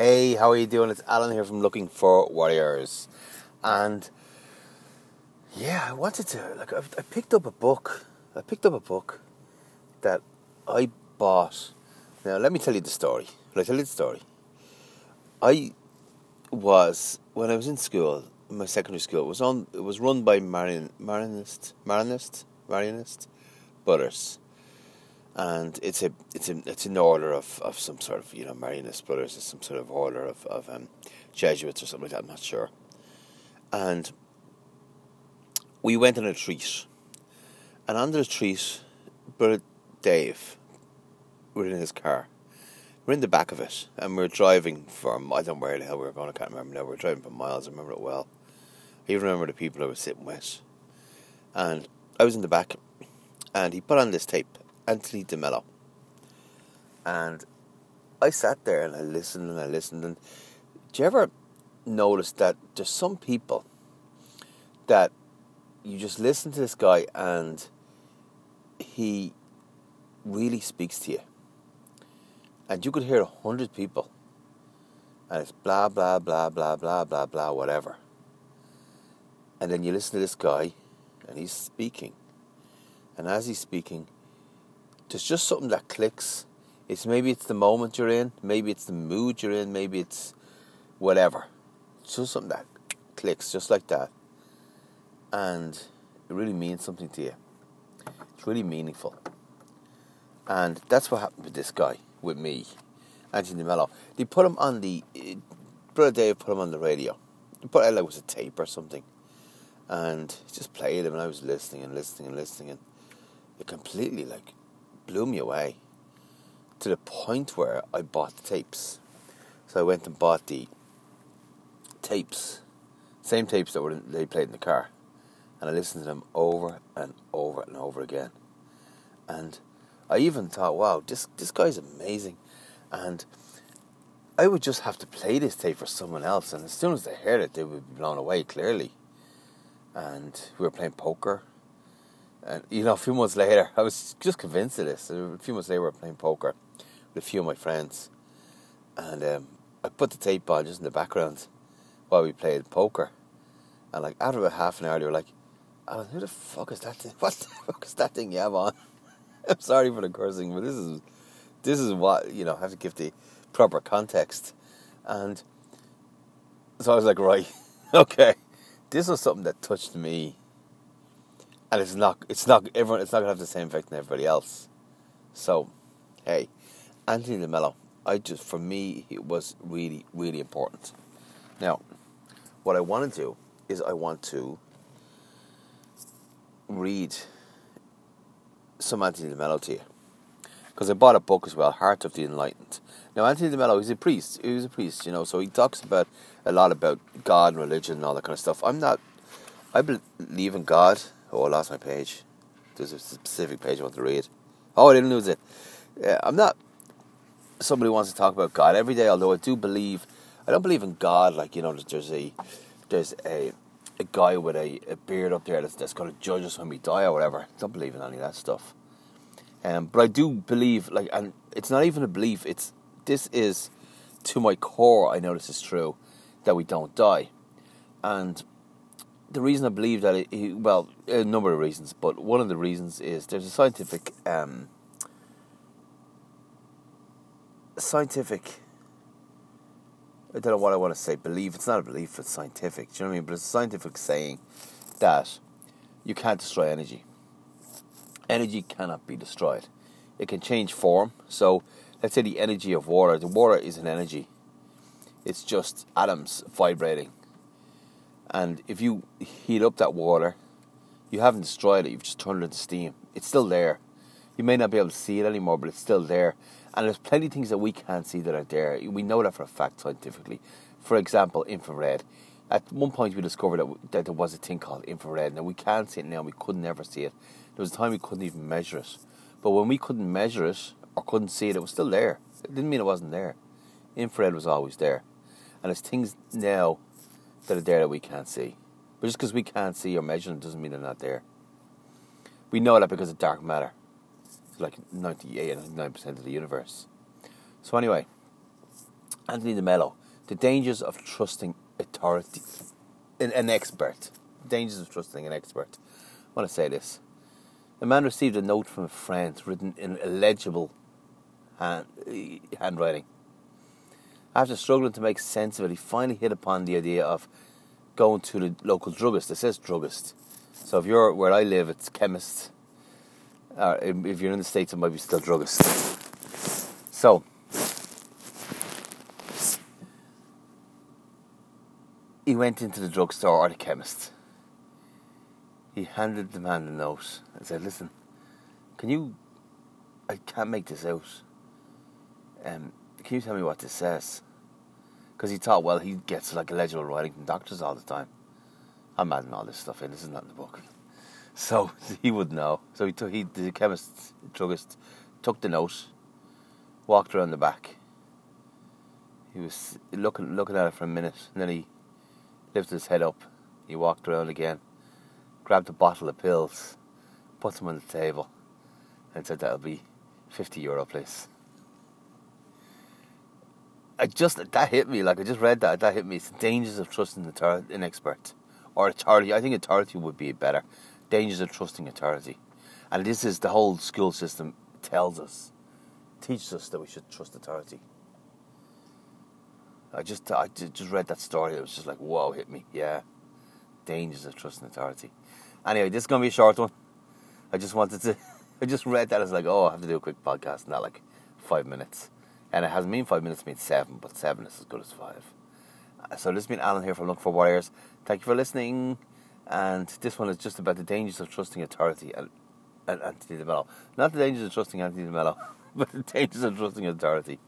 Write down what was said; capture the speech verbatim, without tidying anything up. Hey, how are you doing? It's Alan here from Looking For Warriors. And yeah, I wanted to, like, I've, I picked up a book. I picked up a book that I bought. Now, let me tell you the story. Let me tell you the story. I was, when I was in school, my secondary school, it was on. It was run by Marian, Marianist, Marianist, Marianist Brothers. And it's a it's a it's an order of, of some sort of, you know, Marianist Brothers is some sort of order of, of um, Jesuits or something like that, I'm not sure. And we went on a retreat. And on the retreat, Brother Dave, we were in his car. We're in the back of it and we're driving from, I don't know where the hell we were going, I can't remember now, we were driving for miles, I remember it well. I even remember the people I was sitting with. And I was in the back and he put on this tape, Anthony de Mello. And I sat there and I listened and I listened. And do you ever notice that there's some people that you just listen to this guy and he really speaks to you? And you could hear a hundred people and it's blah, blah, blah, blah, blah, blah, blah, whatever. And then you listen to this guy and he's speaking. And as he's speaking, there's just something that clicks. It's maybe it's the moment you're in, maybe it's the mood you're in, maybe it's whatever. It's just something that clicks, just like that. And it really means something to you. It's really meaningful. And that's what happened with this guy, with me, Anthony de Mello. They put him on the, Brother Dave put him on the radio. They put out, like, it was a tape or something. And he just played him and I was listening and listening and listening. And it completely, like, blew me away to the point where I bought the tapes. So I went and bought the tapes, same tapes that were in, they played in the car, and I listened to them over and over and over again. And I even thought, wow, this this guy's amazing, and I would just have to play this tape for someone else, and as soon as they heard it, they would be blown away, clearly. And we were playing poker. And, you know, a few months later, I was just convinced of this. A few months later, we were playing poker with a few of my friends. And um, I put the tape on just in the background while we played poker. And, like, after about half an hour, they were like, Alan, who the fuck is that thing? What the fuck is that thing you have on? I'm sorry for the cursing, but this is, this is what, you know, I have to give the proper context. And so I was like, right, okay. This was something that touched me. And it's not, it's not, everyone, it's not going to have the same effect on everybody else. So, hey, Anthony de Mello, I just, for me, it was really, really important. Now, what I want to do is I want to read some Anthony de Mello to you. Because I bought a book as well, Heart of the Enlightened. Now, Anthony de Mello, he's a priest. He was a priest, you know, so he talks about a lot about God and religion and all that kind of stuff. I'm not, I believe in God. Oh, I lost my page. There's a specific page I want to read. Oh, I didn't lose it. Yeah, I'm not somebody who wants to talk about God every day, although I do believe, I don't believe in God, like, you know, there's a there's a, a guy with a, a beard up there that's, that's going to judge us when we die or whatever. I don't believe in any of that stuff. Um, but I do believe, like, and it's not even a belief, it's, this is, to my core, I know this is true, that we don't die. And the reason I believe that, it, well, a number of reasons, but one of the reasons is there's a scientific, um, scientific, I don't know what I want to say, belief, it's not a belief, it's scientific, do you know what I mean? But it's a scientific saying that you can't destroy energy. Energy cannot be destroyed. It can change form, so let's say the energy of water, the water is an energy, it's just atoms vibrating. And if you heat up that water, you haven't destroyed it, you've just turned it into steam. It's still there. You may not be able to see it anymore, but it's still there. And there's plenty of things that we can't see that are there. We know that for a fact scientifically. For example, infrared. At one point we discovered that, that there was a thing called infrared. Now we can't see it now, we could never see it. There was a time we couldn't even measure it. But when we couldn't measure it, or couldn't see it, it was still there. It didn't mean it wasn't there. Infrared was always there. And there's things now that are there that we can't see. But just because we can't see or measure them doesn't mean they're not there. We know that because of dark matter. It's like ninety-eight, ninety-nine percent of the universe. So anyway, Anthony de Mello, The Dangers of Trusting Authority, an, an Expert. Dangers of Trusting an Expert. I want to say this. A man received a note from a friend written in illegible hand, handwriting. After struggling to make sense of it, he finally hit upon the idea of going to the local druggist. It says druggist. So if you're where I live, it's chemist. Uh, if you're in the States, it might be still druggist. So, he went into the drugstore or the chemist. He handed the man the note and said, listen, can you, I can't make this out. Um, can you tell me what this says? Because he thought, well, he gets like illegible writing from doctors all the time. I'm adding all this stuff in. This is not in the book. So he would know. So he took, he, the chemist, the druggist, took the note, walked around the back. He was looking looking at it for a minute, and then he lifted his head up. He walked around again, grabbed a bottle of pills, put them on the table, and said, that'll be fifty euro, please. I just, that hit me, like I just read that, that hit me. It's the dangers of trusting an expert. Or authority, I think authority would be better. Dangers of trusting authority. And this is, the whole school system tells us, teaches us that we should trust authority. I just I just read that story, it was just like, whoa, hit me, yeah. Dangers of trusting authority. Anyway, this is going to be a short one. I just wanted to, I just read that, I was like, oh, I have to do a quick podcast, not like five minutes. And it hasn't been five minutes, it means seven, but seven is as good as five. So this has been Alan here from Looking For Warriors. Thank you for listening. And this one is just about the dangers of trusting authority and, and Anthony de Mello. Not the dangers of trusting Anthony de Mello, but the dangers of trusting authority.